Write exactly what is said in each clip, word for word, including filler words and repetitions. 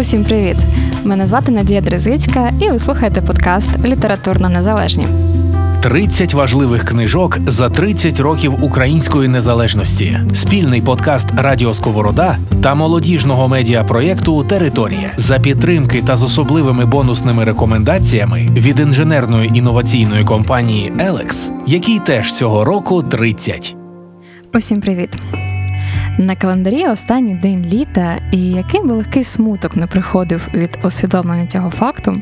Усім привіт! Мене звати Надія Дризицька, і ви слухаєте подкаст «Літературно-незалежні». тридцять важливих книжок за тридцять років української незалежності. Спільний подкаст «Радіо Сковорода» та молодіжного медіапроєкту «Територія» за підтримки та з особливими бонусними рекомендаціями від інженерної інноваційної компанії «Елекс», якій теж цього року тридцять. Усім привіт! На календарі останній день літа, і який би легкий смуток не приходив від усвідомлення цього факту,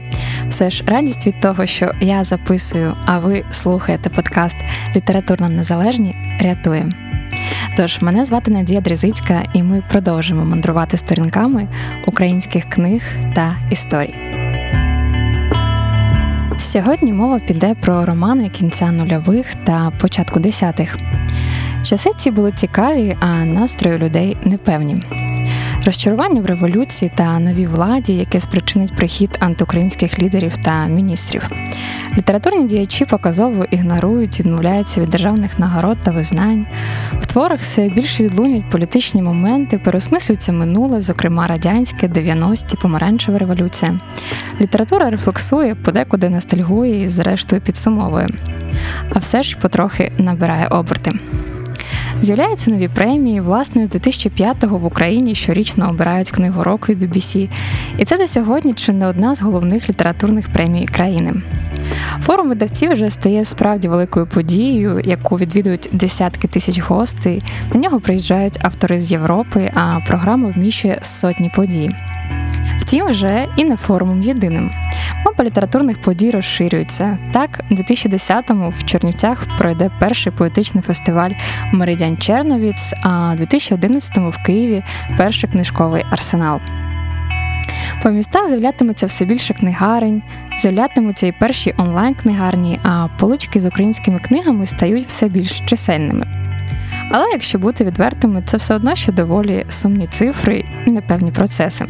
все ж радість від того, що я записую, а ви слухаєте подкаст «Літературно-незалежні», рятує. Тож, мене звати Надія Дризицька, і ми продовжимо мандрувати сторінками українських книг та історій. Сьогодні мова піде про романи кінця нульових та початку десятих. Часи ці були цікаві, а настрої людей непевні. Розчарування в революції та новій владі, яке спричинить прихід антиукраїнських лідерів та міністрів. Літературні діячі показово ігнорують і відмовляються від державних нагород та визнань. В творах все більше відлунюють політичні моменти, переосмислюється минуле, зокрема радянське, дев'яності, помаранчева революція. Література рефлексує, подекуди ностальгує і зрештою підсумовує. А все ж потрохи набирає оберти. З'являються нові премії, власне, з дві тисячі п'ятого в Україні щорічно обирають книгу року від ю бі сі, і це до сьогодні чи не одна з головних літературних премій країни. Форум видавців вже стає справді великою подією, яку відвідують десятки тисяч гостей, на нього приїжджають автори з Європи, а програма вміщує сотні подій. Втім, вже і не форумом єдиним. Мапа літературних подій розширюється. Так, у дві тисячі десятому в Чернівцях пройде перший поетичний фестиваль «Меридіан Черновіц», а у дві тисячі одинадцятому в Києві перший книжковий «Арсенал». По містах з'являтиметься все більше книгарень, з'являтимуться і перші онлайн-книгарні, а полички з українськими книгами стають все більш чисельними. Але якщо бути відвертими, це все одно ще доволі сумні цифри і непевні процеси.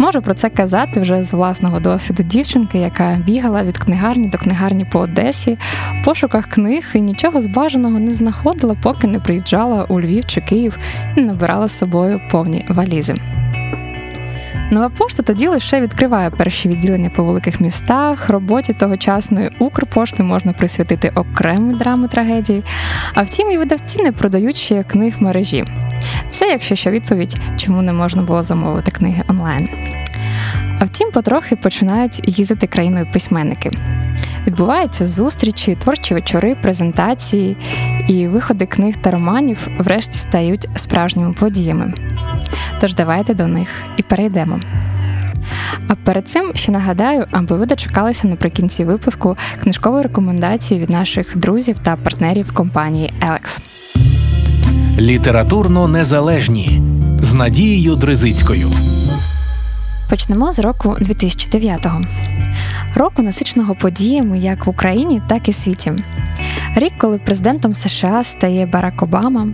Можу про це казати вже з власного досвіду дівчинки, яка бігала від книгарні до книгарні по Одесі в пошуках книг і нічого збажаного не знаходила, поки не приїжджала у Львів чи Київ і набирала з собою повні валізи. Нова пошта тоді лише відкриває перші відділення по великих містах, роботі тогочасної Укрпошти можна присвятити окремі драми трагедії, а втім і видавці не продають ще книг в мережі. Це, якщо що, відповідь, чому не можна було замовити книги онлайн. А втім, потрохи починають їздити країною письменники. Відбуваються зустрічі, творчі вечори, презентації, і виходи книг та романів врешті стають справжніми подіями. Тож давайте до них і перейдемо. А перед цим ще нагадаю, аби ви дочекалися наприкінці випуску книжкової рекомендації від наших друзів та партнерів компанії «Елекс». Літературно-незалежні з Надією Дризицькою. Почнемо з року дві тисячі дев'ятого. Року насиченого подіями як в Україні, так і світі. Рік, коли президентом США стає Барак Обама.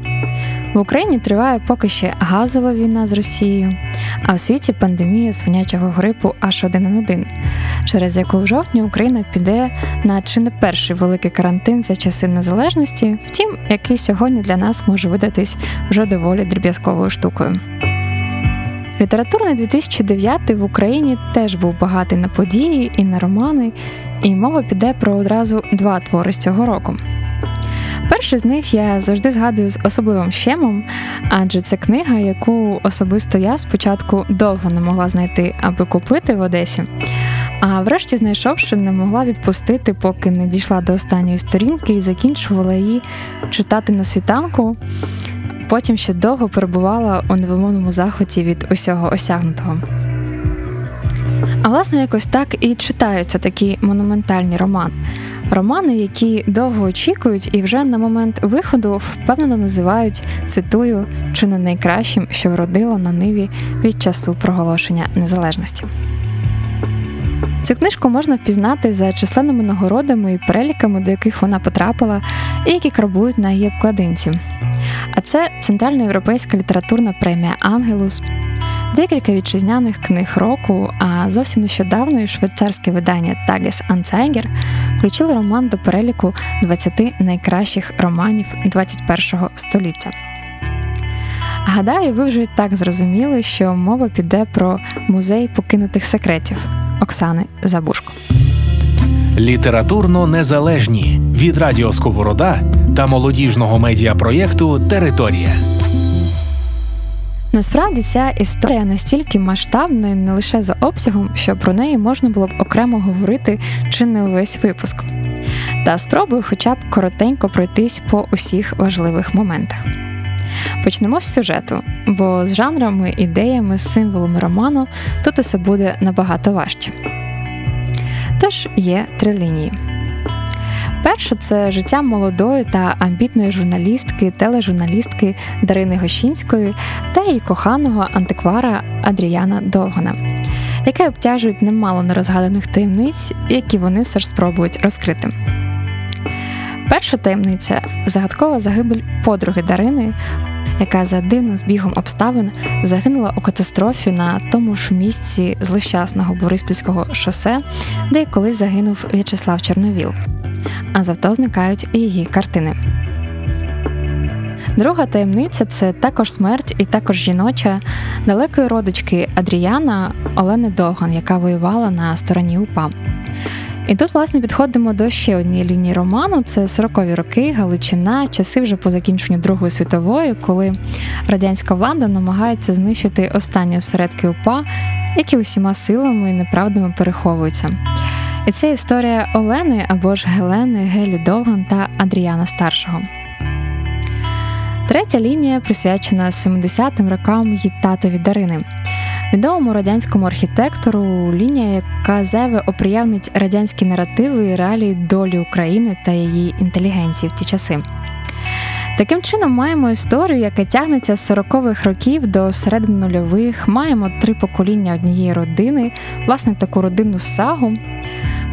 В Україні триває поки ще газова війна з Росією, а у світі пандемія свинячого грипу аш один ен один, через яку в жовтні Україна піде на чи не перший великий карантин за часи незалежності, втім, який сьогодні для нас може видатись вже доволі дріб'язковою штукою. Літературний дві тисячі дев'ятий в Україні теж був багатий на події і на романи, і мова піде про одразу два твори з цього року. Перший з них я завжди згадую з особливим щемом, адже це книга, яку особисто я спочатку довго не могла знайти, аби купити в Одесі, а врешті, знайшовши, не могла відпустити, поки не дійшла до останньої сторінки і закінчувала її читати на світанку. Потім ще довго перебувала у невимовному захваті від усього осягнутого. А власне, якось так і читаються такі монументальні романи. Романи, які довго очікують і вже на момент виходу впевнено називають, цитую, чи не найкращим, що вродило на ниві від часу проголошення незалежності. Цю книжку можна впізнати за численними нагородами і переліками, до яких вона потрапила, і які карбують на її обкладинці. А це Центральноєвропейська літературна премія «Ангелус», декілька вітчизняних книг року, а зовсім нещодавно і швейцарське видання «Тагес Анцайгер» включили роман до переліку двадцяти найкращих романів двадцять першого століття. Гадаю, ви вже так зрозуміли, що мова піде про музей покинутих секретів Оксани Забужко. Літературно-незалежні від Радіо Сковорода та молодіжного медіапроєкту «Територія». Насправді ця історія настільки масштабна і не лише за обсягом, що про неї можна було б окремо говорити чи не увесь випуск. Та спробую хоча б коротенько пройтись по усіх важливих моментах. Почнемо з сюжету, бо з жанрами, ідеями, символами роману тут усе буде набагато важче. Тож є три лінії. Перше – це життя молодої та амбітної журналістки, тележурналістки Дарини Гощінської та її коханого антиквара Адріяна Довгана, яке обтяжують немало нерозгаданих таємниць, які вони все ж спробують розкрити. Перша таємниця – загадкова загибель подруги Дарини, яка за дивним збігом обставин загинула у катастрофі на тому ж місці злощасного Бориспільського шосе, де колись загинув В'ячеслав Чорновіл. А завто зникають і її картини. Друга таємниця – це також смерть і також жіноча далекої родички Адріяна Олени Довган, яка воювала на стороні УПА. І тут, власне, підходимо до ще однієї лінії роману – це сорокові роки, Галичина, часи вже по закінченню Другої світової, коли радянська влада намагається знищити останні осередки УПА, які усіма силами і неправдами переховуються. І це історія Олени або ж Гелени, Гелі Довган та Адріяна Старшого. Третя лінія присвячена сімдесятим рокам її татові Дарини, відомому радянському архітектору, лінія, яка зайве оприявнить радянські наративи і реалії долі України та її інтелігенції в ті часи. Таким чином маємо історію, яка тягнеться з сорокових років до середини нульових, маємо три покоління однієї родини, власне таку родинну сагу,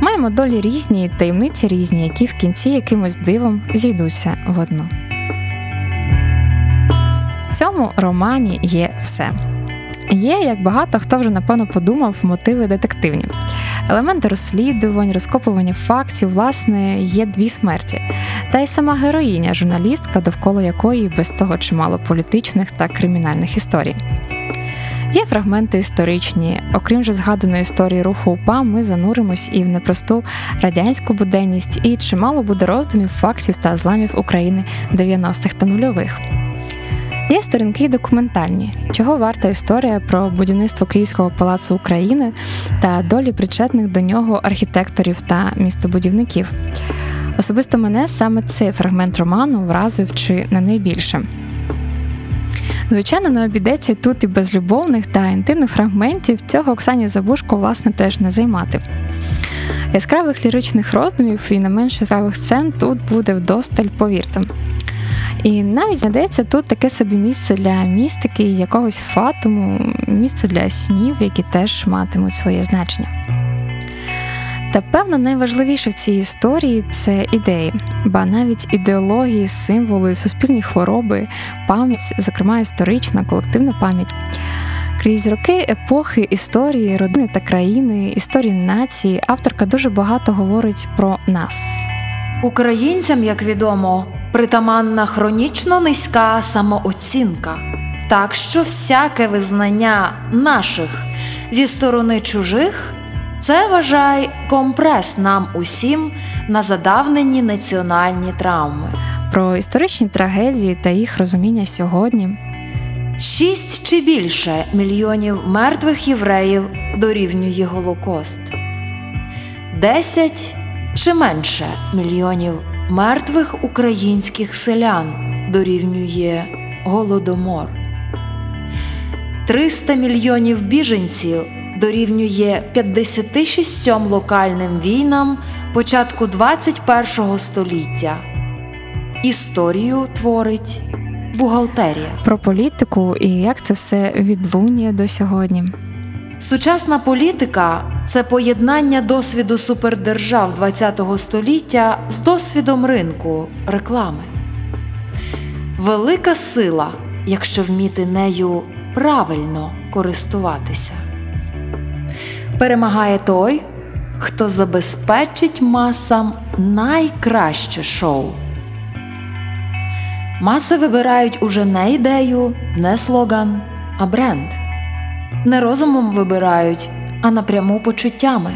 маємо долі різні і таємниці різні, які в кінці якимось дивом зійдуться в одну. В цьому романі є все. Є, як багато хто вже напевно подумав, мотиви детективні. Елементи розслідувань, розкопування фактів, власне, є дві смерті. Та й сама героїня, журналістка, довкола якої без того чимало політичних та кримінальних історій. Є фрагменти історичні. Окрім же згаданої історії руху УПА, ми зануримось і в непросту радянську буденність, і чимало буде роздумів, фактів та зламів України дев'яностих та нульових. Є сторінки документальні, чого варта історія про будівництво Київського палацу України та долі причетних до нього архітекторів та містобудівників. Особисто мене саме цей фрагмент роману вразив чи не найбільше. Звичайно, не обійдеться тут і без любовних та інтимних фрагментів, цього Оксані Забужко, власне, теж не займати. Яскравих ліричних роздумів і не менш яскравих сцен тут буде вдосталь, повірте. І навіть знайдеться тут таке собі місце для містики, якогось фатуму, місце для снів, які теж матимуть своє значення. Та, певно, найважливіше в цій історії – це ідеї, ба навіть ідеології, символи, суспільні хвороби, пам'ять, зокрема історична, колективна пам'ять. Крізь роки, епохи, історії, родини та країни, історії нації авторка дуже багато говорить про нас. Українцям, як відомо, притаманна хронічно низька самооцінка. Так що всяке визнання наших зі сторони чужих – це, вважай, компрес нам усім на задавнені національні травми. Про історичні трагедії та їх розуміння сьогодні. Шість чи більше мільйонів мертвих євреїв дорівнює Голокост. Десять чи менше мільйонів мертвих українських селян дорівнює Голодомор. триста мільйонів біженців дорівнює п'ятдесят шість локальним війнам початку двадцять першого століття. Історію творить бухгалтерія. Про політику і як це все відлунює до сьогодні. Сучасна політика – це поєднання досвіду супердержав ХХ століття з досвідом ринку, реклами. Велика сила, якщо вміти нею правильно користуватися. Перемагає той, хто забезпечить масам найкраще шоу. Маси вибирають уже не ідею, не слоган, а бренд. Не розумом вибирають, а напряму почуттями.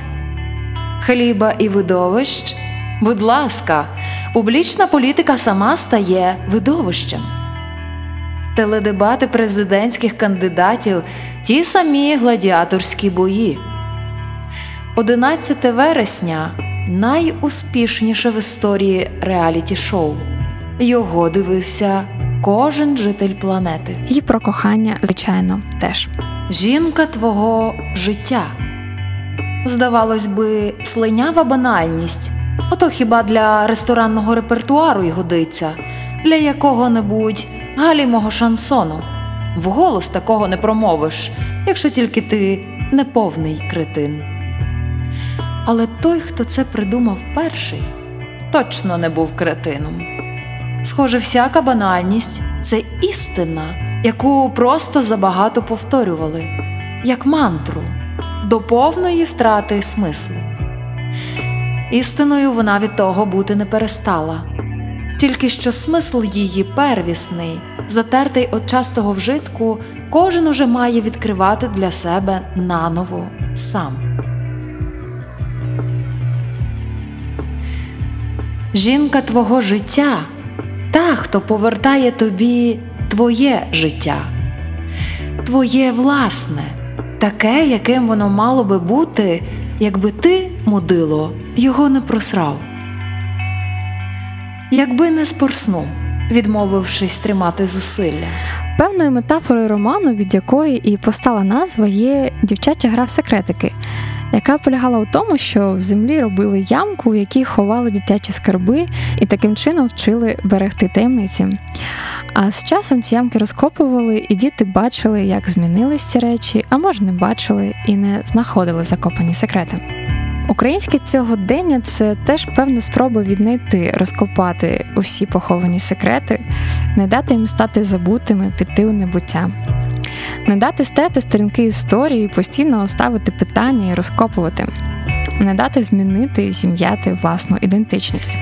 Хліба і видовищ? Будь ласка, публічна політика сама стає видовищем. Теледебати президентських кандидатів – ті самі гладіаторські бої. одинадцяте вересня – найуспішніше в історії реаліті-шоу. Його дивився кожен житель планети. І про кохання, звичайно, теж. Жінка твого життя. Здавалось би, слинява банальність. Ото хіба для ресторанного репертуару й годиться. Для якого-небудь галімого шансону. Вголос такого не промовиш, якщо тільки ти неповний кретин. Але той, хто це придумав перший, точно не був кретином. Схоже, всяка банальність – це істина, яку просто забагато повторювали, як мантру, до повної втрати смислу. Істиною вона від того бути не перестала. Тільки що смисл її первісний, затертий від частого вжитку, кожен уже має відкривати для себе наново сам. Жінка твого життя – та, хто повертає тобі твоє життя, твоє власне, таке, яким воно мало би бути, якби ти, мудило, його не просрав. Якби не спорснув, відмовившись тримати зусилля. Певною метафорою роману, від якої і постала назва, є «Дівчача гра в секретики», яка полягала у тому, що в землі робили ямку, в якій ховали дитячі скарби і таким чином вчили берегти таємниці. А з часом ці ямки розкопували, і діти бачили, як змінились ці речі, а може не бачили і не знаходили закопані секрети. Українське сьогодення – це теж певна спроба віднайти, розкопати усі поховані секрети, не дати їм стати забутими, піти у небуття. Не дати стерти сторінки історії, постійно ставити питання і розкопувати. Не дати змінити, зім'яти власну ідентичність.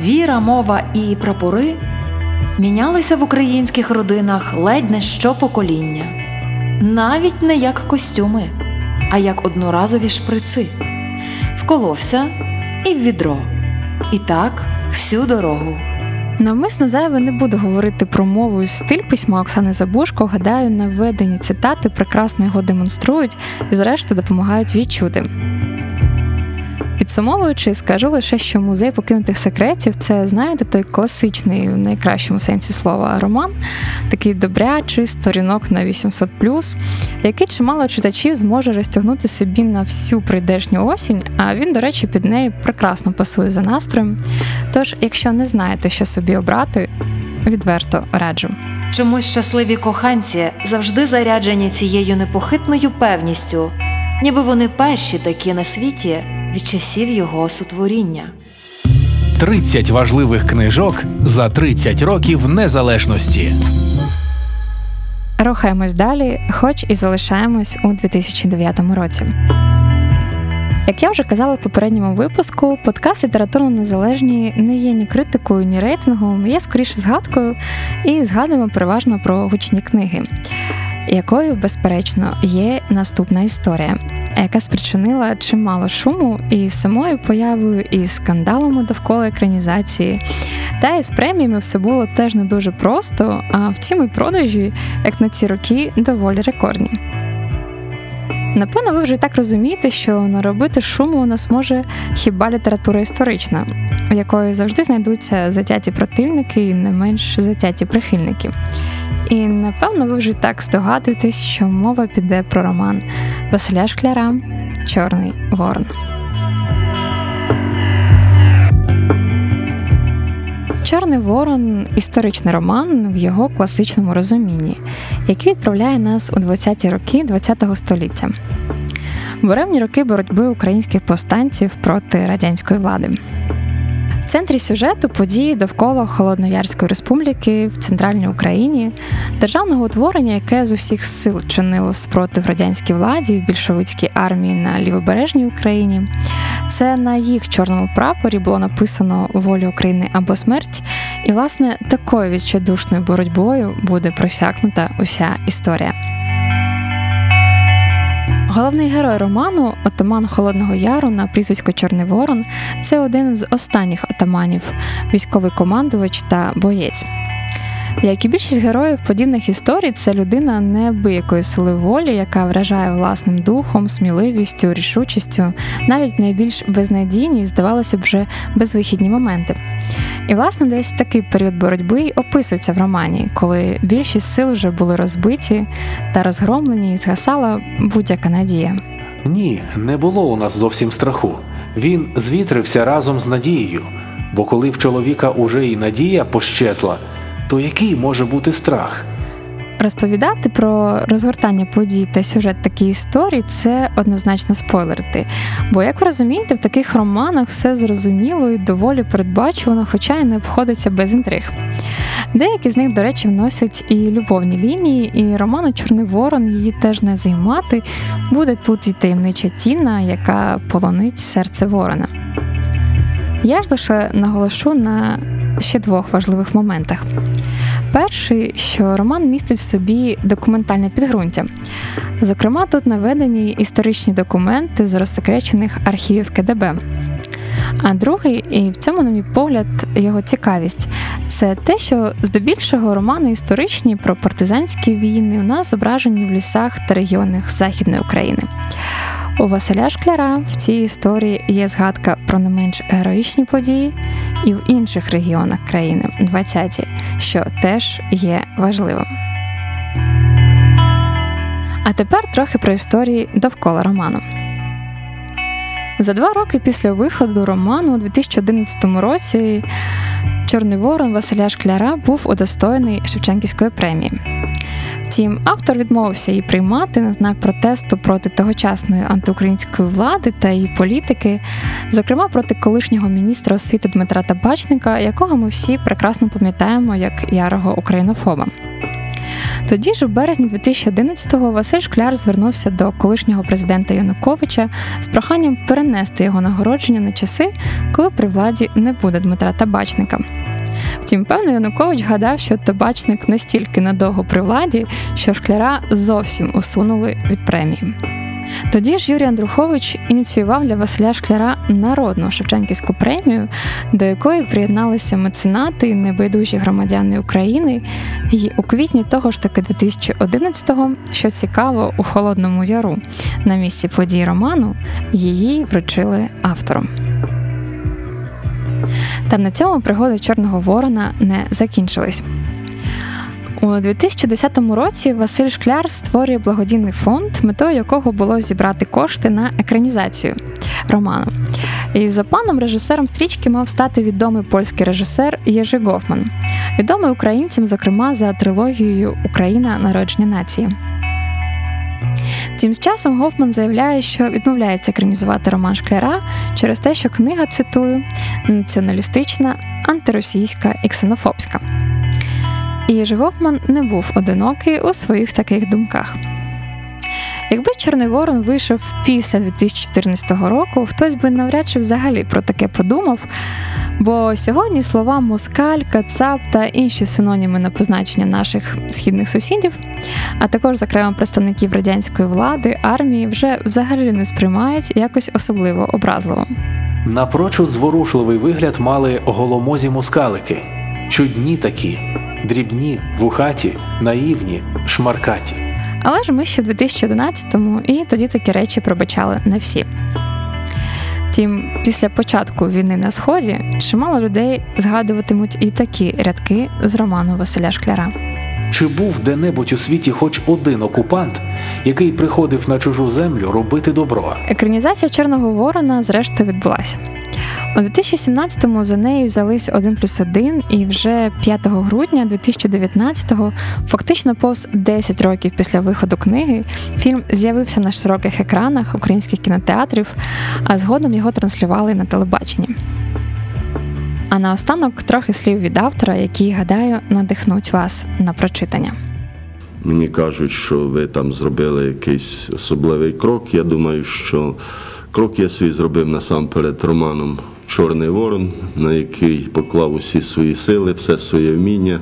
Віра, мова і прапори мінялися в українських родинах ледь не щопокоління. Навіть не як костюми, а як одноразові шприци. Вколовся і в відро. І так всю дорогу. Навмисно зайве не буду говорити про мову і стиль письма Оксани Забужко, гадаю, наведені цитати прекрасно його демонструють і зрештою допомагають відчути. Підсумовуючи, скажу лише, що «Музей покинутих секретів» – це, знаєте, той класичний, в найкращому сенсі слова, роман, такий добрячий, сторінок на вісімсот плюс, який чимало читачів зможе розтягнути собі на всю прийдешню осінь, а він, до речі, під неї прекрасно пасує за настроєм. Тож, якщо не знаєте, що собі обрати, відверто раджу. Чомусь щасливі коханці завжди заряджені цією непохитною певністю, ніби вони перші такі на світі – від часів його сотворіння. тридцять важливих книжок за тридцять років незалежності. Рухаємось далі, хоч і залишаємось у дві тисячі дев'ятому році. Як я вже казала в попередньому випуску, подкаст «Літературно-незалежні» не є ні критикою, ні рейтингом, є скоріше згадкою, і згадуємо переважно про гучні книги, якою, безперечно, є наступна історія, яка спричинила чимало шуму і самою появою, і скандалами довкола екранізації. Та і з преміями все було теж не дуже просто, а втім і продажі, як на ці роки, доволі рекордні. Напевно, ви вже і так розумієте, що наробити шуму у нас може хіба література історична, в якої завжди знайдуться затяті противники і не менш затяті прихильники. І, напевно, ви вже так здогадуєтесь, що мова піде про роман Василя Шкляра «Чорний ворон». «Чорний ворон» – історичний роман в його класичному розумінні, який відправляє нас у двадцяті роки ХХ століття. Буремні роки боротьби українських повстанців проти радянської влади. В центрі сюжету події довкола Холодноярської республіки в Центральній Україні, державного утворення, яке з усіх сил чинило спротив радянській владі, більшовицькій армії на лівобережній Україні, Це на їх чорному прапорі було написано «Воля України або смерть». І, власне, такою відчайдушною боротьбою буде просякнута уся історія. Головний герой роману, отаман Холодного Яру на прізвисько Чорний Ворон, це один з останніх отаманів, військовий командувач та боєць. Як і більшість героїв подібних історій, це людина неабиякої сили волі, яка вражає власним духом, сміливістю, рішучістю, навіть найбільш безнадійні і, здавалося б, вже безвихідні моменти. І, власне, десь такий період боротьби й описується в романі, коли більшість сил вже були розбиті та розгромлені, і згасала будь-яка надія. Ні, не було у нас зовсім страху. Він звітрився разом з надією, бо коли в чоловіка уже і надія пощезла, то який може бути страх? Розповідати про розгортання подій та сюжет такій історії – це однозначно спойлерити. Бо, як ви розумієте, в таких романах все зрозуміло і доволі передбачувано, хоча й не обходиться без інтриг. Деякі з них, до речі, вносять і любовні лінії, і роману «Чорний ворон» її теж не займати. Буде тут і таємнича тіна, яка полонить серце ворона. Я ж лише наголошу на ще двох важливих моментах. Перший, що роман містить в собі документальне підґрунтя. Зокрема, тут наведені історичні документи з розсекречених архівів КДБ. А другий, і в цьому, на мій погляд, його цікавість, це те, що здебільшого романи історичні про партизанські війни у нас зображені в лісах та регіонах Західної України. У Василя Шкляра в цій історії є згадка про не менш героїчні події і в інших регіонах країни, двадцяті, що теж є важливим. А тепер трохи про історії довкола роману. За два роки після виходу роману у дві тисячі одинадцятому році «Чорний ворон» Василя Шкляра був удостоєний Шевченківської премії. Втім, автор відмовився її приймати на знак протесту проти тогочасної антиукраїнської влади та її політики, зокрема проти колишнього міністра освіти Дмитра Табачника, якого ми всі прекрасно пам'ятаємо як ярого українофоба. Тоді ж, у березні дві тисячі одинадцятого, Василь Шкляр звернувся до колишнього президента Януковича з проханням перенести його нагородження на часи, коли при владі не буде Дмитра Табачника. Втім, певно, Янукович гадав, що Табачник настільки надовго при владі, що Шкляра зовсім усунули від премії. Тоді ж Юрій Андрухович ініціював для Василя Шкляра народну Шевченківську премію, до якої приєдналися меценати і небайдужі громадяни України, і у квітні того ж таки дві тисячі одинадцятого, що цікаво, у Холодному Яру, на місці подій роману, її вручили автору. Та на цьому пригоди Чорного Ворона не закінчились. У дві тисячі десятому році Василь Шкляр створює благодійний фонд, метою якого було зібрати кошти на екранізацію роману. І за планом режисером стрічки мав стати відомий польський режисер Єжи Гофман, відомий українцям, зокрема, за трилогією «Україна. Народження нації». Тим часом Гофман заявляє, що відмовляється екранізувати роман Шкляра через те, що книга, цитую, націоналістична, антиросійська і ксенофобська. І Єжи Гофман не був одинокий у своїх таких думках. Якби «Чорний ворон» вийшов після дві тисячі чотирнадцятого року, хтось би навряд чи взагалі про таке подумав, бо сьогодні слова «москаль», «кацап» та інші синоніми на позначення наших східних сусідів, а також, зокрема, представників радянської влади, армії, вже взагалі не сприймають якось особливо образливо. Напрочуд зворушливий вигляд мали голомозі москалики. Чудні такі, дрібні, вухаті, наївні, шмаркаті. Але ж ми ще в дві тисячі одинадцятому, і тоді такі речі пробачали не всі. Втім, після початку війни на Сході чимало людей згадуватимуть і такі рядки з роману Василя Шкляра. Чи був де-небудь у світі хоч один окупант, який приходив на чужу землю робити добро? Екранізація «Чорного ворона» зрештою відбулася. У дві тисячі сімнадцятому за нею взялись один плюс один, і вже п'ятого грудня дві тисячі дев'ятнадцятого, фактично повз десять років після виходу книги, фільм з'явився на широких екранах українських кінотеатрів, а згодом його транслювали на телебаченні. А наостанок трохи слів від автора, які, гадаю, надихнуть вас на прочитання. Мені кажуть, що ви там зробили якийсь особливий крок. Я думаю, що Крок я свій зробив насамперед романом «Чорний ворон», на який поклав усі свої сили, все своє вміння.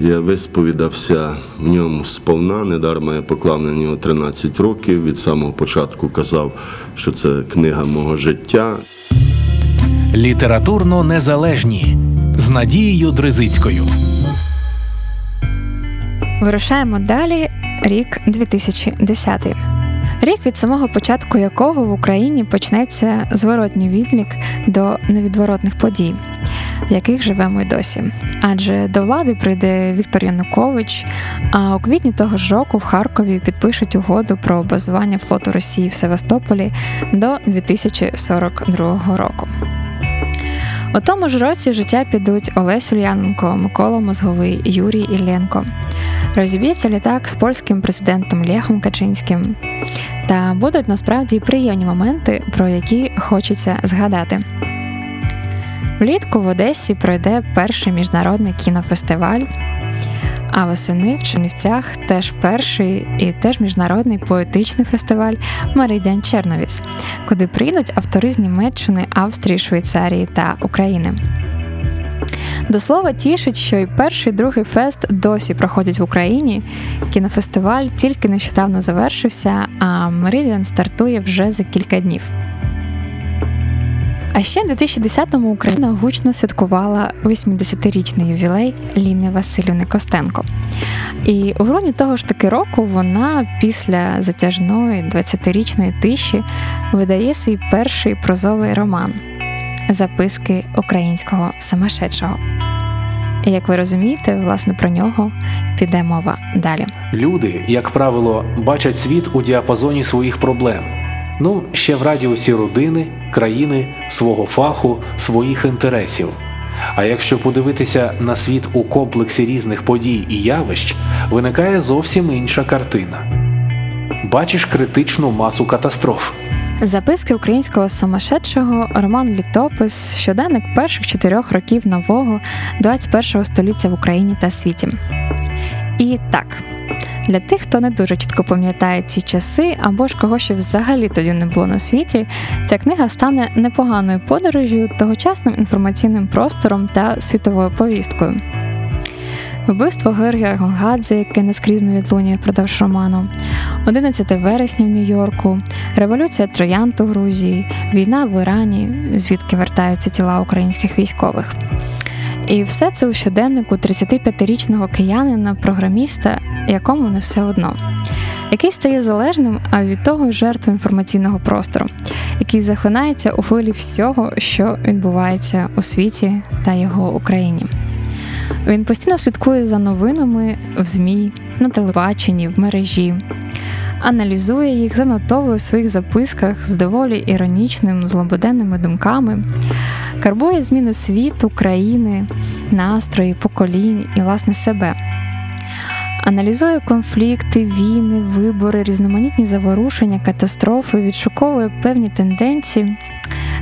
Я висповідався в ньому сповна, недарма я поклав на нього тринадцять років. Від самого початку казав, що це книга мого життя. Літературно-незалежні з Надією Дризицькою. Вирушаємо далі. Рік дві тисячі десятий. Рік, від самого початку якого в Україні почнеться зворотній відлік до невідворотних подій, в яких живемо й досі. Адже до влади прийде Віктор Янукович, а у квітні того ж року в Харкові підпишуть угоду про базування флоту Росії в Севастополі до дві тисячі сорок другого року. У тому ж році життя підуть Олесь Ульяненко, Микола Мозговий, Юрій Іллєнко. Розіб'ється літак з польським президентом Лехом Качинським. Та будуть насправді приємні моменти, про які хочеться згадати. Влітку в Одесі пройде перший міжнародний кінофестиваль, а восени в Чернівцях теж перший і теж міжнародний поетичний фестиваль «Меридіан Черновіц», куди прийдуть автори з Німеччини, Австрії, Швейцарії та України. До слова, тішить, що і перший, і другий фест досі проходять в Україні. Кінофестиваль тільки нещодавно завершився, а «Меридіан» стартує вже за кілька днів. А ще в дві тисячі десятому Україна гучно святкувала вісімдесятирічний ювілей Ліни Васильівни Костенко. І у грудні того ж таки року вона після затяжної двадцятирічної тиші видає свій перший прозовий роман «Записки українського самошедшого». І, як ви розумієте, власне, про нього піде мова далі. Люди, як правило, бачать світ у діапазоні своїх проблем. Ну, ще в радіусі родини, країни, свого фаху, своїх інтересів. А якщо подивитися на світ у комплексі різних подій і явищ, виникає зовсім інша картина. Бачиш критичну масу катастроф. «Записки українського самошедшого» – роман-літопис, щоденник перших чотирьох років нового двадцять першого століття в Україні та світі. І так, для тих, хто не дуже чітко пам'ятає ці часи, або ж кого ще взагалі тоді не було на світі, ця книга стане непоганою подорожю тогочасним інформаційним простором та світовою повісткою. Вбивство Георгія Гонгадзе, яке наскрізно відлунює впродовж роману, одинадцятого вересня в Нью-Йорку, революція троянд у Грузії, війна в Ірані, звідки вертаються тіла українських військових. І все це у щоденнику тридцятип'ятирічного киянина-програміста, якому не все одно. Який стає залежним, а від того й жертвою інформаційного простору, який захлинається у хвилі всього, що відбувається у світі та його Україні. Він постійно слідкує за новинами в ЗМІ, на телебаченні, в мережі. Аналізує їх, занотовує у своїх записках з доволі іронічним, злободенними думками. Карбує зміну світу, країни, настрої, поколінь і, власне, себе. Аналізує конфлікти, війни, вибори, різноманітні заворушення, катастрофи, відшуковує певні тенденції.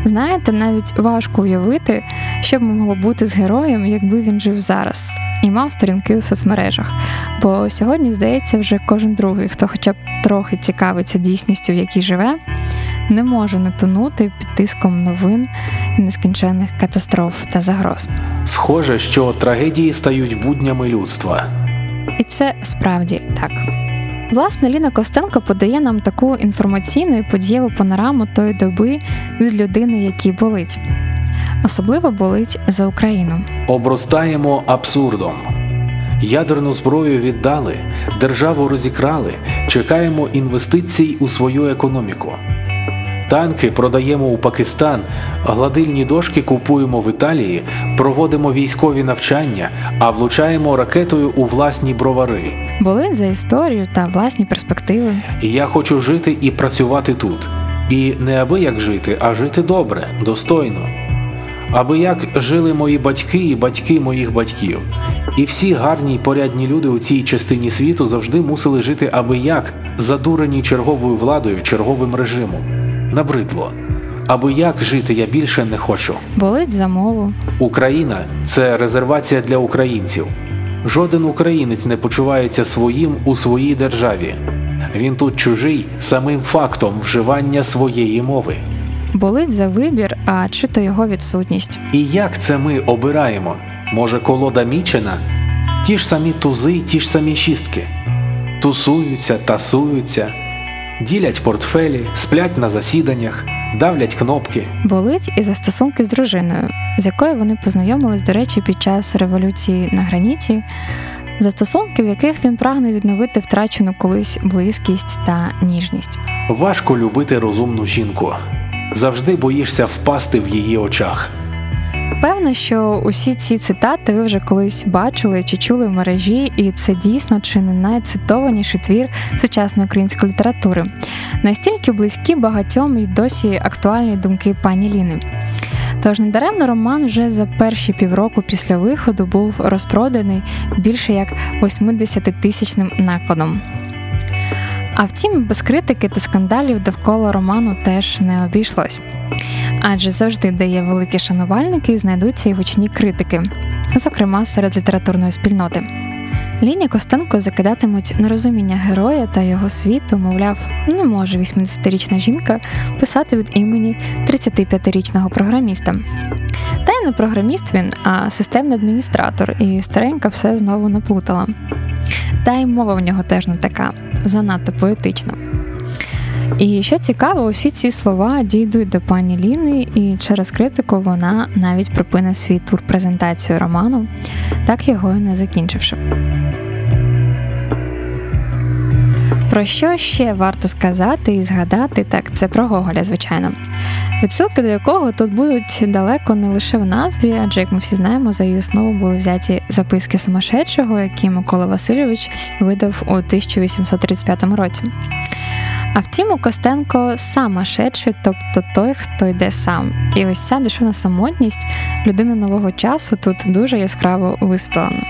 Знаєте, навіть важко уявити, що б могло бути з героєм, якби він жив зараз і мав сторінки у соцмережах. Бо сьогодні, здається, вже кожен другий, хто хоча б трохи цікавиться дійсністю, в якій живе, не може не тонути під тиском новин і нескінченних катастроф та загроз. Схоже, що трагедії стають буднями людства. І це справді так. Власне, Ліна Костенко подає нам таку інформаційну і подієву панораму тої доби від людини, якій болить. Особливо болить за Україну. Обростаємо абсурдом. Ядерну зброю віддали, державу розікрали, чекаємо інвестицій у свою економіку. Танки продаємо у Пакистан, гладильні дошки купуємо в Італії, проводимо військові навчання, а влучаємо ракетою у власні бровари. Болить за історію та власні перспективи. Я хочу жити і працювати тут. І не аби як жити, а жити добре, достойно. Аби як жили мої батьки і батьки моїх батьків. І всі гарні й порядні люди у цій частині світу завжди мусили жити аби як, задурені черговою владою, черговим режимом. Набридло. Аби як жити я більше не хочу. Болить за мову. Україна – це резервація для українців. Жоден українець не почувається своїм у своїй державі. Він тут чужий самим фактом вживання своєї мови. Болить за вибір, а чи то його відсутність. І як це ми обираємо? Може, колода мічена? Ті ж самі тузи, ті ж самі шістки. Тусуються, тасуються, ділять портфелі, сплять на засіданнях, давлять кнопки. Болить і за стосунки з дружиною, з якою вони познайомились, до речі, під час революції на граніті, за стосунки, в яких він прагне відновити втрачену колись близькість та ніжність. Важко любити розумну жінку. Завжди боїшся впасти в її очах. Певно, що усі ці цитати ви вже колись бачили чи чули в мережі, і це дійсно чи не найцитованіший твір сучасної української літератури. Настільки близькі багатьом і досі актуальні думки пані Ліни. Тож недаремно роман вже за перші півроку після виходу був розпроданий більше як вісімдесятитисячним накладом. А втім, без критики та скандалів довкола роману теж не обійшлось. Адже завжди, де є великі шанувальники, знайдуться й гучні критики, зокрема серед літературної спільноти. Ліні Костенко закидатимуть нерозуміння героя та його світу, мовляв, не може вісімдесятирічна жінка писати від імені тридцятип'ятирічного програміста. Та й не програміст він, а системний адміністратор, і старенька все знову наплутала. Та й мова в нього теж не така, занадто поетична. І що цікаво, усі ці слова дійдуть до пані Ліни, і через критику вона навіть припинить свій тур-презентацію роману, так його і не закінчивши. Про що ще варто сказати і згадати, так це про Гоголя, звичайно. Відсилки до якого тут будуть далеко не лише в назві, адже, як ми всі знаємо, за її основу були взяті записки сумасшедшого, які Микола Васильович видав у тисяча вісімсот тридцять п'ятому році. А втім, у Костенко самошедший, тобто той, хто йде сам. І ось ця душевна самотність людини нового часу тут дуже яскраво висвітлена.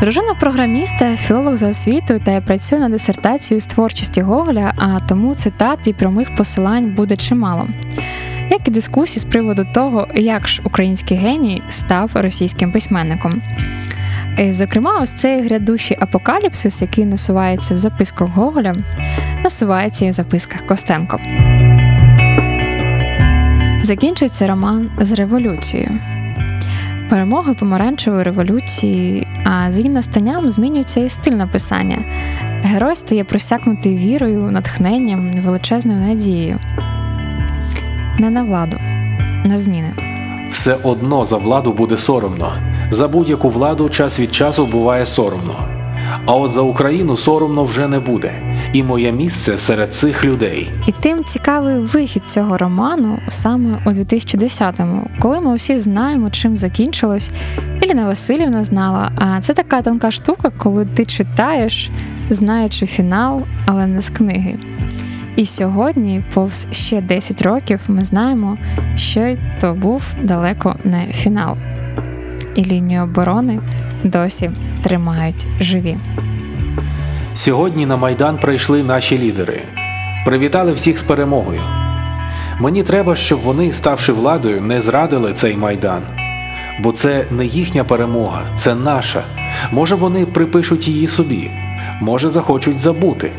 Дружина програміста, філолог за освітою та й працює над дисертацією з творчості Гоголя, а тому цитат і прямих посилань буде чимало. Як і дискусії з приводу того, як ж український геній став російським письменником. І, зокрема, ось цей грядущий апокаліпсис, який насувається в записках Гоголя, насувається і в записках Костенко. Закінчується роман з революцією. Перемогою помаранчевої революції, а з її настанням змінюється і стиль написання. Герой стає просякнутий вірою, натхненням, величезною надією. Не на владу, на зміни. Все одно за владу буде соромно. За будь-яку владу час від часу буває соромно. А от за Україну соромно вже не буде. І моє місце серед цих людей. І тим цікавий вихід цього роману саме у дві тисячі десятому, коли ми усі знаємо, чим закінчилось. І Ліна Васильівна знала. А це така тонка штука, коли ти читаєш, знаючи фінал, але не з книги. І сьогодні, повз ще десять років, ми знаємо, що й то був далеко не фінал. І лінію оборони досі тримають живі. Сьогодні на Майдан прийшли наші лідери. Привітали всіх з перемогою. Мені треба, щоб вони, ставши владою, не зрадили цей Майдан. Бо це не їхня перемога, це наша. Може, вони припишуть її собі. Може, захочуть забути.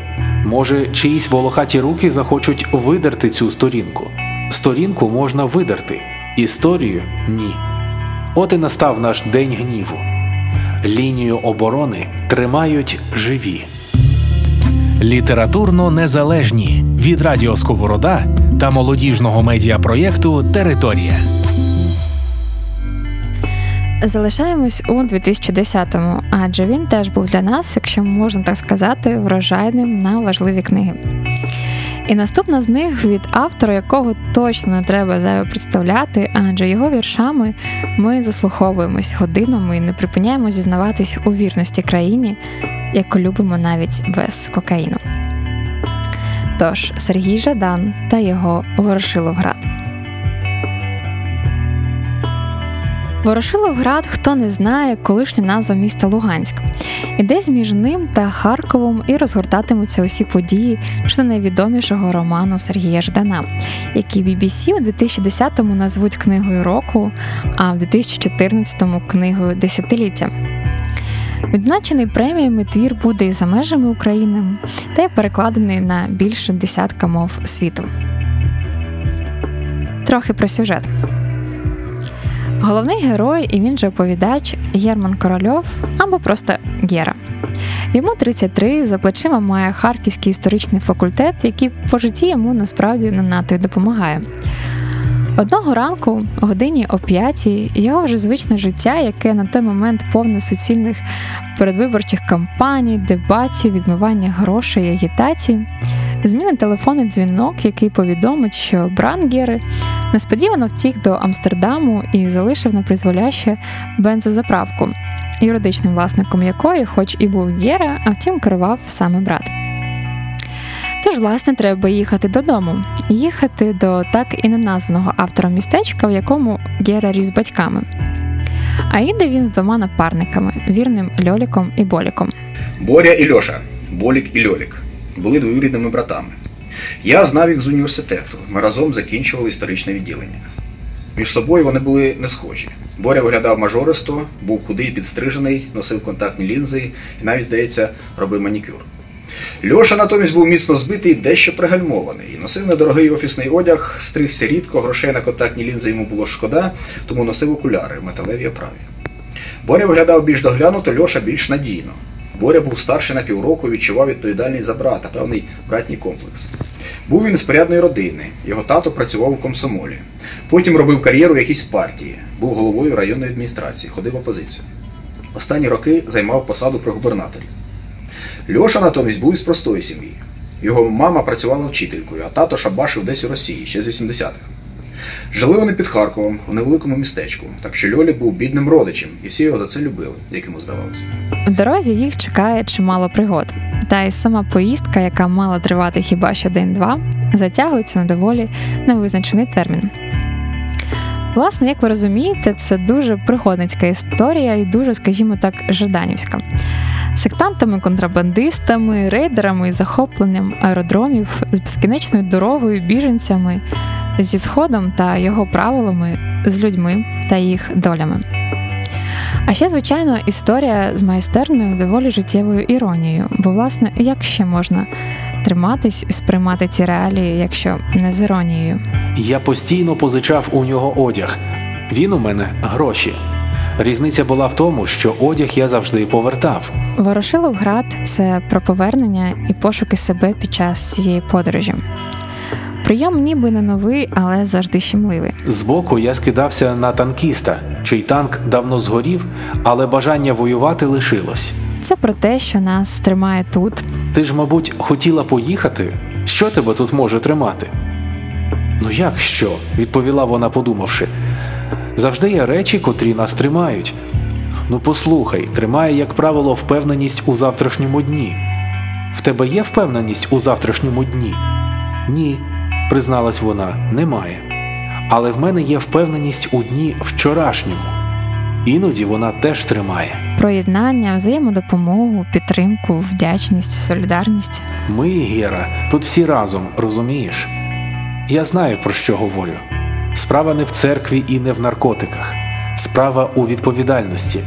Може, чиїсь волохаті руки захочуть видерти цю сторінку. Сторінку можна видерти. Історію – ні. От і настав наш день гніву. Лінію оборони тримають живі. Літературно-незалежні від Радіо Сковорода та молодіжного медіапроєкту «Територія». Залишаємось у дві тисячі десятому, адже він теж був для нас, якщо можна так сказати, врожайним на важливі книги. І наступна з них від автора, якого точно не треба зайво представляти, адже його віршами ми заслуховуємось годинами і не припиняємо зізнаватись у вірності країні, яку любимо навіть без кокаїну. Тож, Сергій Жадан та його «Ворошиловград». Ворошиловград, хто не знає, колишня назва міста Луганськ. І десь між ним та Харковом і розгортатимуться усі події чи найвідомішого роману Сергія Жадана, який Бі Бі Сі у дві тисячі десятому назвуть книгою року, а в дві тисячі чотирнадцятому книгою десятиліття. Відзначений преміями твір буде і за межами України, та й перекладений на більше десятка мов світу. Трохи про сюжет. Головний герой, і він же оповідач, Герман Корольов, або просто Гера. Йому тридцять три, за плечима має Харківський історичний факультет, який по житті йому насправді не надто й допомагає. Одного ранку, о годині о п'ятій, його вже звичне життя, яке на той момент повне суцільних передвиборчих кампаній, дебатів, відмивання грошей і агітацій, змінить телефонний дзвінок, який повідомить, що Бран Гери несподівано втік до Амстердаму і залишив на призволяще бензозаправку, юридичним власником якої, хоч і був Гера, а втім керував саме брат. Тож, власне, треба їхати додому. Їхати до так і неназваного автора містечка, в якому Гера ріс батьками. А їде він з двома напарниками, вірним Льоліком і Боліком. Боря і Льоша, Болік і Льолік, були двоюрідними братами. Я знав їх з університету, ми разом закінчували історичне відділення. Між собою вони були не схожі. Боря виглядав мажористо, був худий, підстрижений, носив контактні лінзи і навіть, здається, робив манікюр. Льоша натомість був міцно збитий, дещо пригальмований. Носив недорогий офісний одяг, стригся рідко, грошей на контактні лінзи йому було шкода, тому носив окуляри в металевій оправі. Боря виглядав більш доглянуто, Льоша більш надійно. Боря був старший на півроку і відчував відповідальність за брата, певний братній комплекс. Був він з порядної родини, його тато працював у комсомолі. Потім робив кар'єру в якійсь партії, був головою районної адміністрації, ходив в опозицію. Останні роки займав посаду при губернаторі. Льоша натомість був із простої сім'ї. Його мама працювала вчителькою, а тато шабашив десь у Росії, ще з вісімдесятих. Жили вони під Харковом, у невеликому містечку, так що Льолі був бідним родичем, і всі його за це любили, як йому здавалося. У дорозі їх чекає чимало пригод, та й сама поїздка, яка мала тривати хіба що день-два, затягується на доволі невизначений термін. Власне, як ви розумієте, це дуже пригодницька історія і дуже, скажімо так, жаданівська. Сектантами, контрабандистами, рейдерами і захопленням аеродромів, з безкінечною дорогою, біженцями, зі Сходом та його правилами, з людьми та їх долями. А ще, звичайно, історія з майстерною, доволі життєвою іронією, бо, власне, як ще можна триматись і сприймати ці реалії, якщо не з іронією? Я постійно позичав у нього одяг, він у мене гроші. Різниця була в тому, що одяг я завжди повертав. Ворошиловград – це про повернення і пошуки себе під час цієї подорожі. Прийом ніби не новий, але завжди щемливий. Збоку я скидався на танкіста, чий танк давно згорів, але бажання воювати лишилось. Це про те, що нас тримає тут. Ти ж, мабуть, хотіла поїхати? Що тебе тут може тримати? Ну як що? Відповіла вона, подумавши. Завжди є речі, котрі нас тримають. Ну послухай, тримає, як правило, впевненість у завтрашньому дні. В тебе є впевненість у завтрашньому дні? Ні, призналась вона, немає. Але в мене є впевненість у дні вчорашньому. Іноді вона теж тримає. Проєднання, взаємодопомогу, підтримку, вдячність, солідарність. Ми, Гера, тут всі разом, розумієш? Я знаю, про що говорю. Справа не в церкві і не в наркотиках. Справа у відповідальності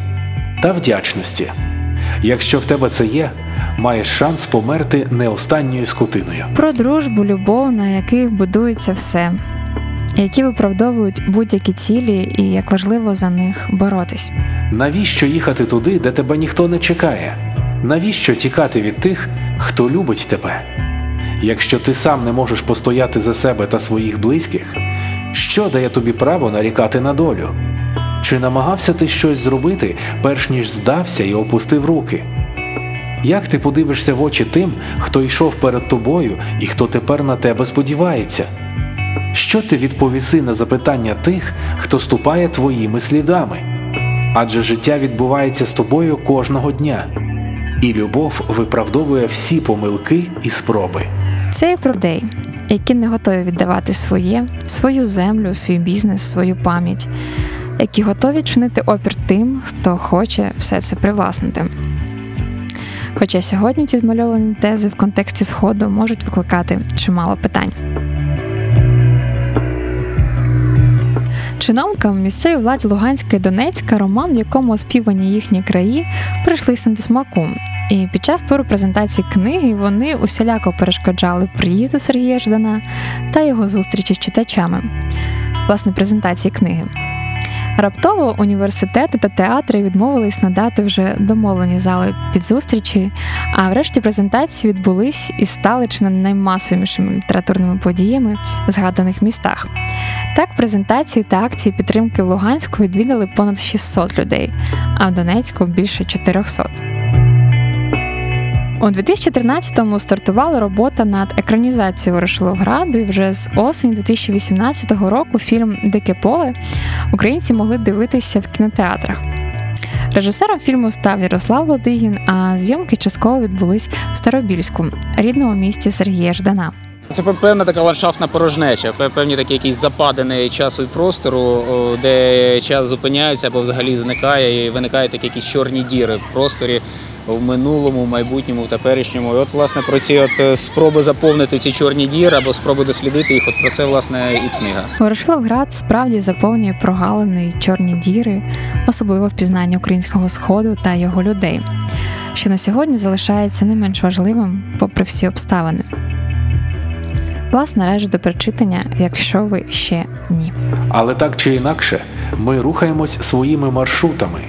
та вдячності. Якщо в тебе це є, маєш шанс померти не останньою скотиною. Про дружбу, любов, на яких будується все, які виправдовують будь-які цілі і як важливо за них боротись. Навіщо їхати туди, де тебе ніхто не чекає? Навіщо тікати від тих, хто любить тебе? Якщо ти сам не можеш постояти за себе та своїх близьких, що дає тобі право нарікати на долю? Чи намагався ти щось зробити, перш ніж здався і опустив руки? Як ти подивишся в очі тим, хто йшов перед тобою і хто тепер на тебе сподівається? Що ти відповіси на запитання тих, хто ступає твоїми слідами? Адже життя відбувається з тобою кожного дня. І любов виправдовує всі помилки і спроби. Це і про людей, які не готові віддавати своє, свою землю, свій бізнес, свою пам'ять, які готові чинити опір тим, хто хоче все це привласнити. Хоча сьогодні ці змальовані тези в контексті Сходу можуть викликати чимало питань. Чиномкам місцевій владі Луганська і Донецька роман, в якому оспівані їхні краї, прийшлися не до смаку. І під час туру презентації книги вони усіляко перешкоджали приїзду Сергія Жадана та його зустрічі з читачами. Власне, презентації книги. Раптово університети та театри відмовились надати вже домовлені зали під зустрічі, а врешті презентації відбулись і стали чи не наймасовішими літературними подіями в згаданих містах. Так, презентації та акції підтримки в Луганську відвідали понад шістсот людей, а в Донецьку – більше чотириста. У дві тисячі тринадцятому стартувала робота над екранізацією Ворошиловграду, і вже з осені дві тисячі вісімнадцятого року фільм «Дике поле» українці могли дивитися в кінотеатрах. Режисером фільму став Ярослав Ладигін, а зйомки частково відбулись в Старобільську, рідному місті Сергія Жадана. Це певна така ландшафтна порожнеча, певні такі якісь западини часу і простору, де час зупиняється або взагалі зникає, і виникають такі якісь чорні діри в просторі, в минулому, в майбутньому, в теперішньому. І от, власне, про ці от спроби заповнити ці чорні діри або спроби дослідити їх, от про це, власне, і книга. Ворошиловград справді заповнює прогалини і чорні діри, особливо в пізнанні українського Сходу та його людей, що на сьогодні залишається не менш важливим попри всі обставини. Вас наразі до перечитання, якщо ви ще ні. Але так чи інакше, ми рухаємось своїми маршрутами,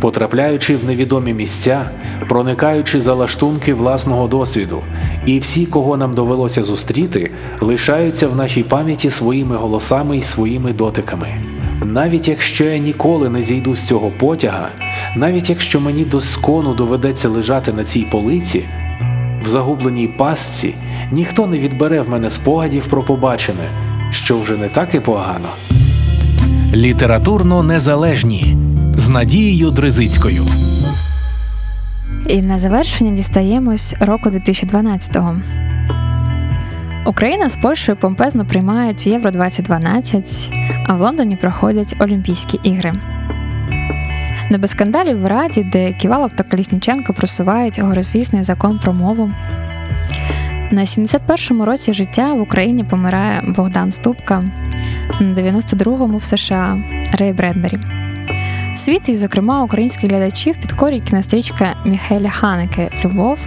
потрапляючи в невідомі місця, проникаючи за лаштунки власного досвіду. І всі, кого нам довелося зустріти, лишаються в нашій пам'яті своїми голосами і своїми дотиками. Навіть якщо я ніколи не зійду з цього потяга, навіть якщо мені доскону доведеться лежати на цій полиці, в загубленій пастці, ніхто не відбере в мене спогадів про побачене, що вже не так і погано. Літературно-незалежні з Надією Дризицькою. І на завершення дістаємось року дві тисячі дванадцятого. Україна з Польщею помпезно приймають Євро двадцять дванадцять, а в Лондоні проходять Олімпійські ігри. Не без скандалів в Раді, де Ківалов та Колісніченко просувають горезвісний закон про мову. На сімдесят першому році життя в Україні помирає Богдан Ступка, на дев'яносто другому в США Рей Бредбері. Світ, і, зокрема, українських глядачів підкорює кінострічка Міхеля Ханеке «Любов»,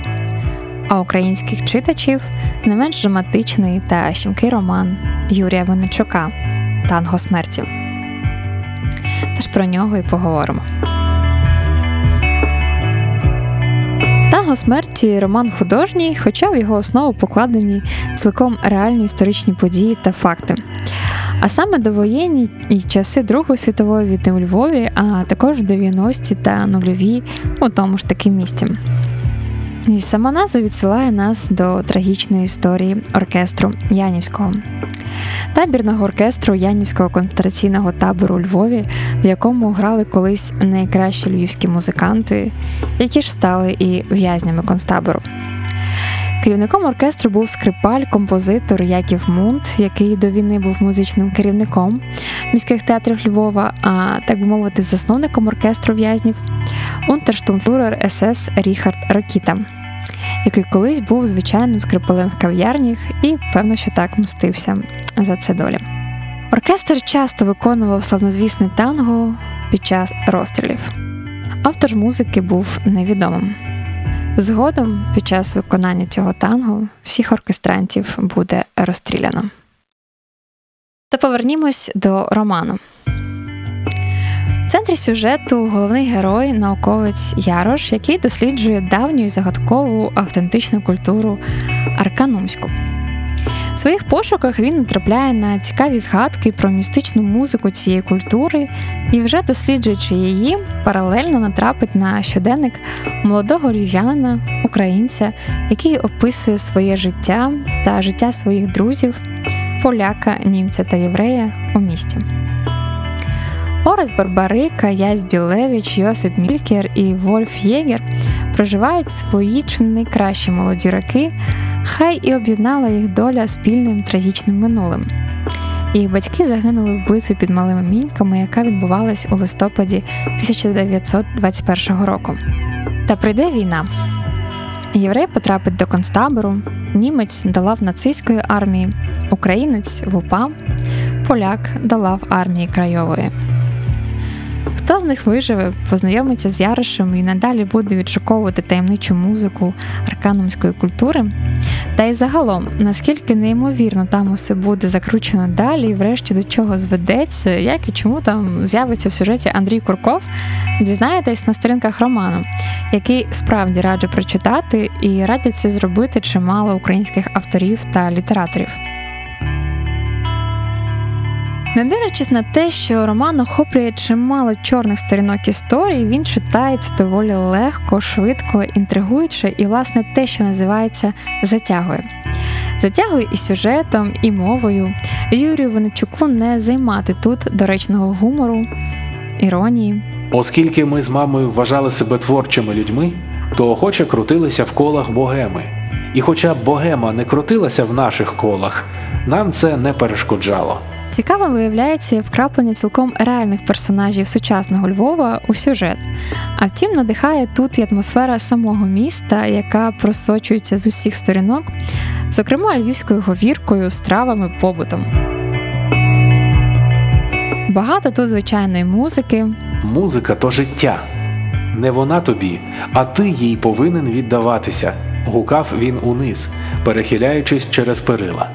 а українських читачів не менш драматичний та щемкий роман Юрія Винничука «Танго Смерті». Тож про нього і поговоримо. «Танго Смерті» – роман художній, хоча в його основу покладені цілком реальні історичні події та факти. А саме довоєнні і часи Другої світової війни у Львові, а також дев'яності та нульові у тому ж таки місті. І сама назва відсилає нас до трагічної історії оркестру Янівського. Табірного оркестру Янівського концентраційного табору у Львові, в якому грали колись найкращі львівські музиканти, які ж стали і в'язнями концтабору. Керівником оркестру був скрипаль, композитор Яків Мунт, який до війни був музичним керівником міських театрів Львова, а, так би мовити, засновником оркестру в'язнів, унтерштурмфюрер ес ес Ріхард Рокіта, який колись був звичайним скрипалем в кав'ярнях і, певно, що так мстився за це долі. Оркестр часто виконував славнозвісне танго під час розстрілів. Автор музики був невідомим. Згодом, під час виконання цього танго, всіх оркестрантів буде розстріляно. Та повернімось до роману. В центрі сюжету головний герой – науковець Ярош, який досліджує давню і загадкову автентичну культуру арканумську. В своїх пошуках він натрапляє на цікаві згадки про містичну музику цієї культури і, вже досліджуючи її, паралельно натрапить на щоденник молодого львів'янина, українця, який описує своє життя та життя своїх друзів – поляка, німця та єврея у місті. Орес Барбарика, Ясь Білевич, Йосип Мількер і Вольф Єгер проживають свої чи не найкращі молоді роки, хай і об'єднала їх доля спільним трагічним минулим. Їх батьки загинули в битві під Малими Міньками, яка відбувалась у листопаді тисяча дев'ятсот двадцять першого року. Та прийде війна. Єврей потрапить до концтабору, німець до лав нацистської армії, українець в УПА, поляк до лав армії Крайової. Хто з них виживе, познайомиться з Яришем і надалі буде відшуковувати таємничу музику арканумської культури? Та й загалом, наскільки неймовірно там усе буде закручено далі і врешті до чого зведеться, як і чому там з'явиться в сюжеті Андрій Курков, дізнаєтесь на сторінках роману, який справді раджу прочитати і радять це зробити чимало українських авторів та літераторів. Не дивлячись на те, що роман охоплює чимало чорних сторінок історії, він читається доволі легко, швидко, інтригуюче і, власне, те, що називається «затягує». Затягує і сюжетом, і мовою. Юрію Винничуку не займати тут доречного гумору, іронії. Оскільки ми з мамою вважали себе творчими людьми, то охоче крутилися в колах богеми. І хоча богема не крутилася в наших колах, нам це не перешкоджало. Цікаво виявляється вкраплення цілком реальних персонажів сучасного Львова у сюжет. А втім, надихає тут і атмосфера самого міста, яка просочується з усіх сторінок, зокрема львівською говіркою, стравами, побутом. Багато тут звичайної музики. Музика – то життя. Не вона тобі, а ти їй повинен віддаватися, гукав він униз, перехиляючись через перила.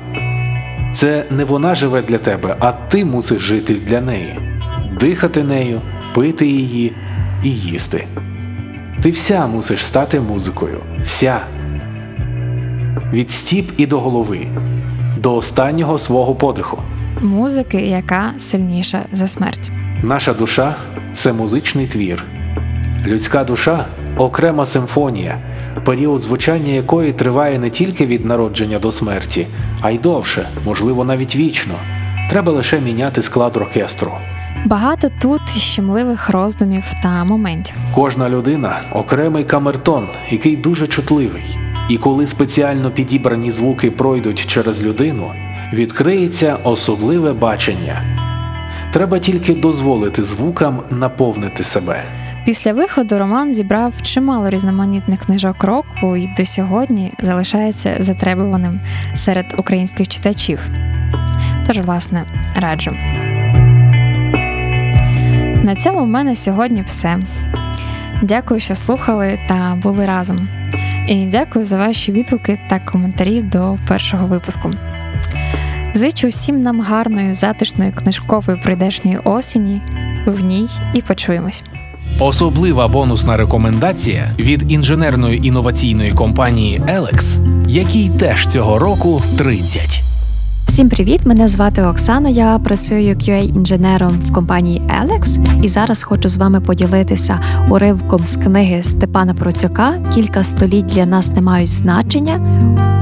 Це не вона живе для тебе, а ти мусиш жити для неї. Дихати нею, пити її і їсти. Ти вся мусиш стати музикою. Вся. Від стіп і до голови. До останнього свого подиху. Музики, яка сильніша за смерть. Наша душа – це музичний твір. Людська душа – окрема симфонія, період звучання якої триває не тільки від народження до смерті, а й довше, можливо, навіть вічно. Треба лише міняти склад оркестру. Багато тут щемливих роздумів та моментів. Кожна людина – окремий камертон, який дуже чутливий. І коли спеціально підібрані звуки пройдуть через людину, відкриється особливе бачення. Треба тільки дозволити звукам наповнити себе. Після виходу роман зібрав чимало різноманітних книжок року і до сьогодні залишається затребуваним серед українських читачів. Тож, власне, раджу. На цьому в мене сьогодні все. Дякую, що слухали та були разом. І дякую за ваші відгуки та коментарі до першого випуску. Зичу всім нам гарної, затишної, книжкової прийдешньої осені. В ній і почуємось. Особлива бонусна рекомендація від інженерної інноваційної компанії «Елекс», якій теж цього року тридцять. Всім привіт, мене звати Оксана, я працюю кю ей-інженером в компанії «Елекс» і зараз хочу з вами поділитися уривком з книги Степана Процюка «Кілька століть для нас не мають значення»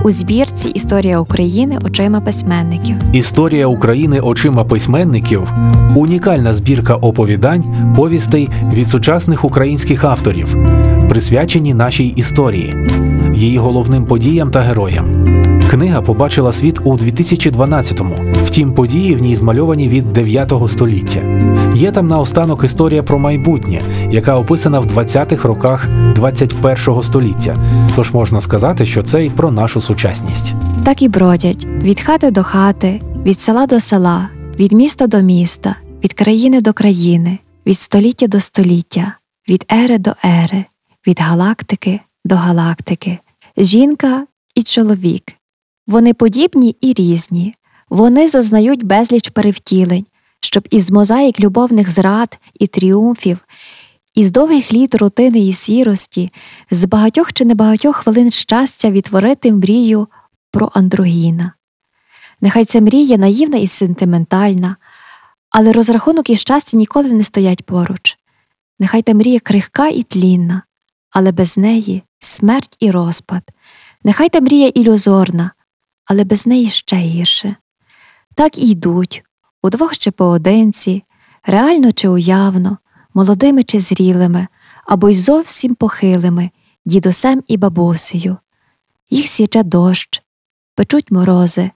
у збірці «Історія України очима письменників». «Історія України очима письменників» – унікальна збірка оповідань, повістей від сучасних українських авторів, присвячені нашій історії, її головним подіям та героям. Книга побачила світ у дві тисячі дванадцятому, втім події в ній змальовані від дев'ятого століття. Є там наостанок історія про майбутнє, яка описана в двадцятих роках двадцять першого століття, тож можна сказати, що це і про нашу сучасність. Так і бродять від хати до хати, від села до села, від міста до міста, від країни до країни, від століття до століття, від ери до ери, від галактики до галактики. Жінка і чоловік. Вони подібні і різні. Вони зазнають безліч перевтілень, щоб із мозаїк любовних зрад і тріумфів, із довгих літ рутини і сірості, з багатьох чи небагатьох хвилин щастя відтворити мрію про андрогіна. Нехай ця мрія наївна і сентиментальна, але розрахунок і щастя ніколи не стоять поруч. Нехай та мрія крихка і тлінна, але без неї смерть і розпад. Нехай та мрія ілюзорна, але без неї ще гірше. Так і йдуть, удвох чи поодинці, реально чи уявно, молодими чи зрілими, або й зовсім похилими, дідусем і бабусею. Їх січе дощ, печуть морози,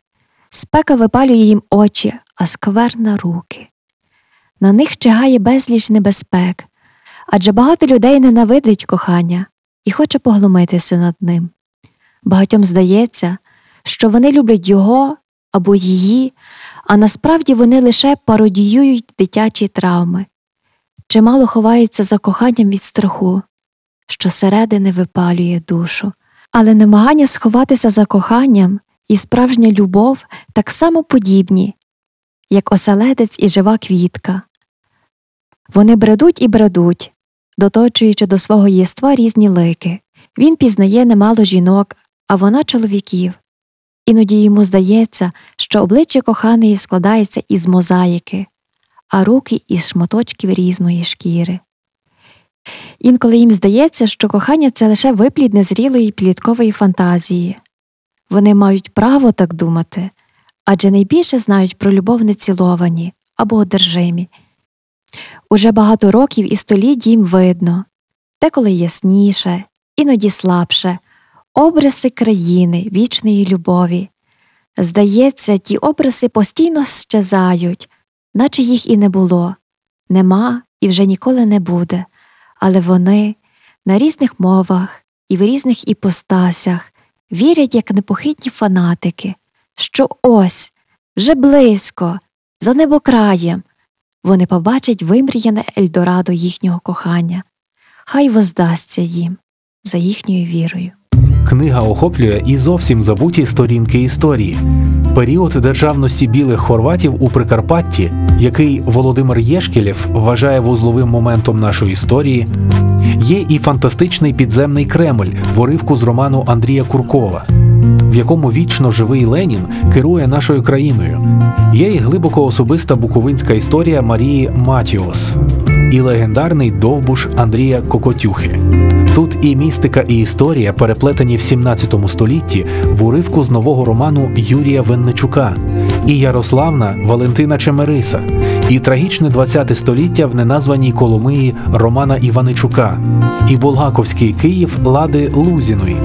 спека випалює їм очі, а скверна руки. На них чигає безліч небезпек, адже багато людей ненавидить кохання і хоче поглумитися над ним. Багатьом здається, що вони люблять його або її, а насправді вони лише пародіюють дитячі травми. Чимало ховається за коханням від страху, що зсередини випалює душу. Але намагання сховатися за коханням і справжня любов так само подібні, як оселедець і жива квітка. Вони бредуть і бредуть, доточуючи до свого єства різні лики. Він пізнає немало жінок, а вона чоловіків. Іноді йому здається, що обличчя коханої складається із мозаїки, а руки – із шматочків різної шкіри. Інколи їм здається, що кохання – це лише виплід незрілої пліткової фантазії. Вони мають право так думати, адже найбільше знають про любов неціловані або одержимі. Уже багато років і століть їм видно, деколи ясніше, іноді слабше, обриси країни вічної любові. Здається, ті обриси постійно щезають, наче їх і не було, нема і вже ніколи не буде. Але вони на різних мовах і в різних іпостасях вірять як непохитні фанатики, що ось, вже близько, за небокраєм, вони побачать вимріяне Ельдорадо їхнього кохання. Хай воздасться їм за їхньою вірою. Книга охоплює і зовсім забуті сторінки історії. Період державності білих хорватів у Прикарпатті, який Володимир Єшкілєв вважає вузловим моментом нашої історії, є і фантастичний підземний Кремль в уривку з роману Андрія Куркова, в якому вічно живий Ленін керує нашою країною. Є і глибоко особиста буковинська історія Марії Матіос і легендарний довбуш Андрія Кокотюхи. Тут і містика, і історія переплетені в сімнадцятому столітті в уривку з нового роману Юрія Винничука, і Ярославна Валентина Чемериса, і трагічне двадцяте століття в неназваній Коломиї Романа Іваничука, і булгаковський Київ Лади Лузіної,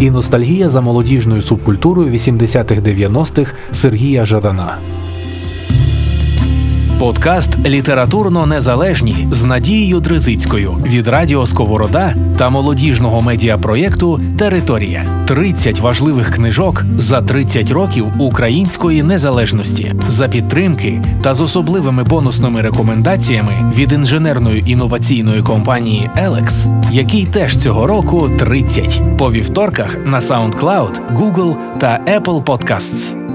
і ностальгія за молодіжною субкультурою вісімдесятих-дев'яностих Сергія Жадана. Подкаст «Літературно-незалежні» з Надією Дризицькою від Радіо Сковорода та молодіжного медіапроєкту «Територія». тридцять важливих книжок за тридцять років української незалежності. За підтримки та з особливими бонусними рекомендаціями від інженерної інноваційної компанії «Елекс», якій теж цього року тридцять. По вівторках на SoundCloud, Google та Apple Podcasts.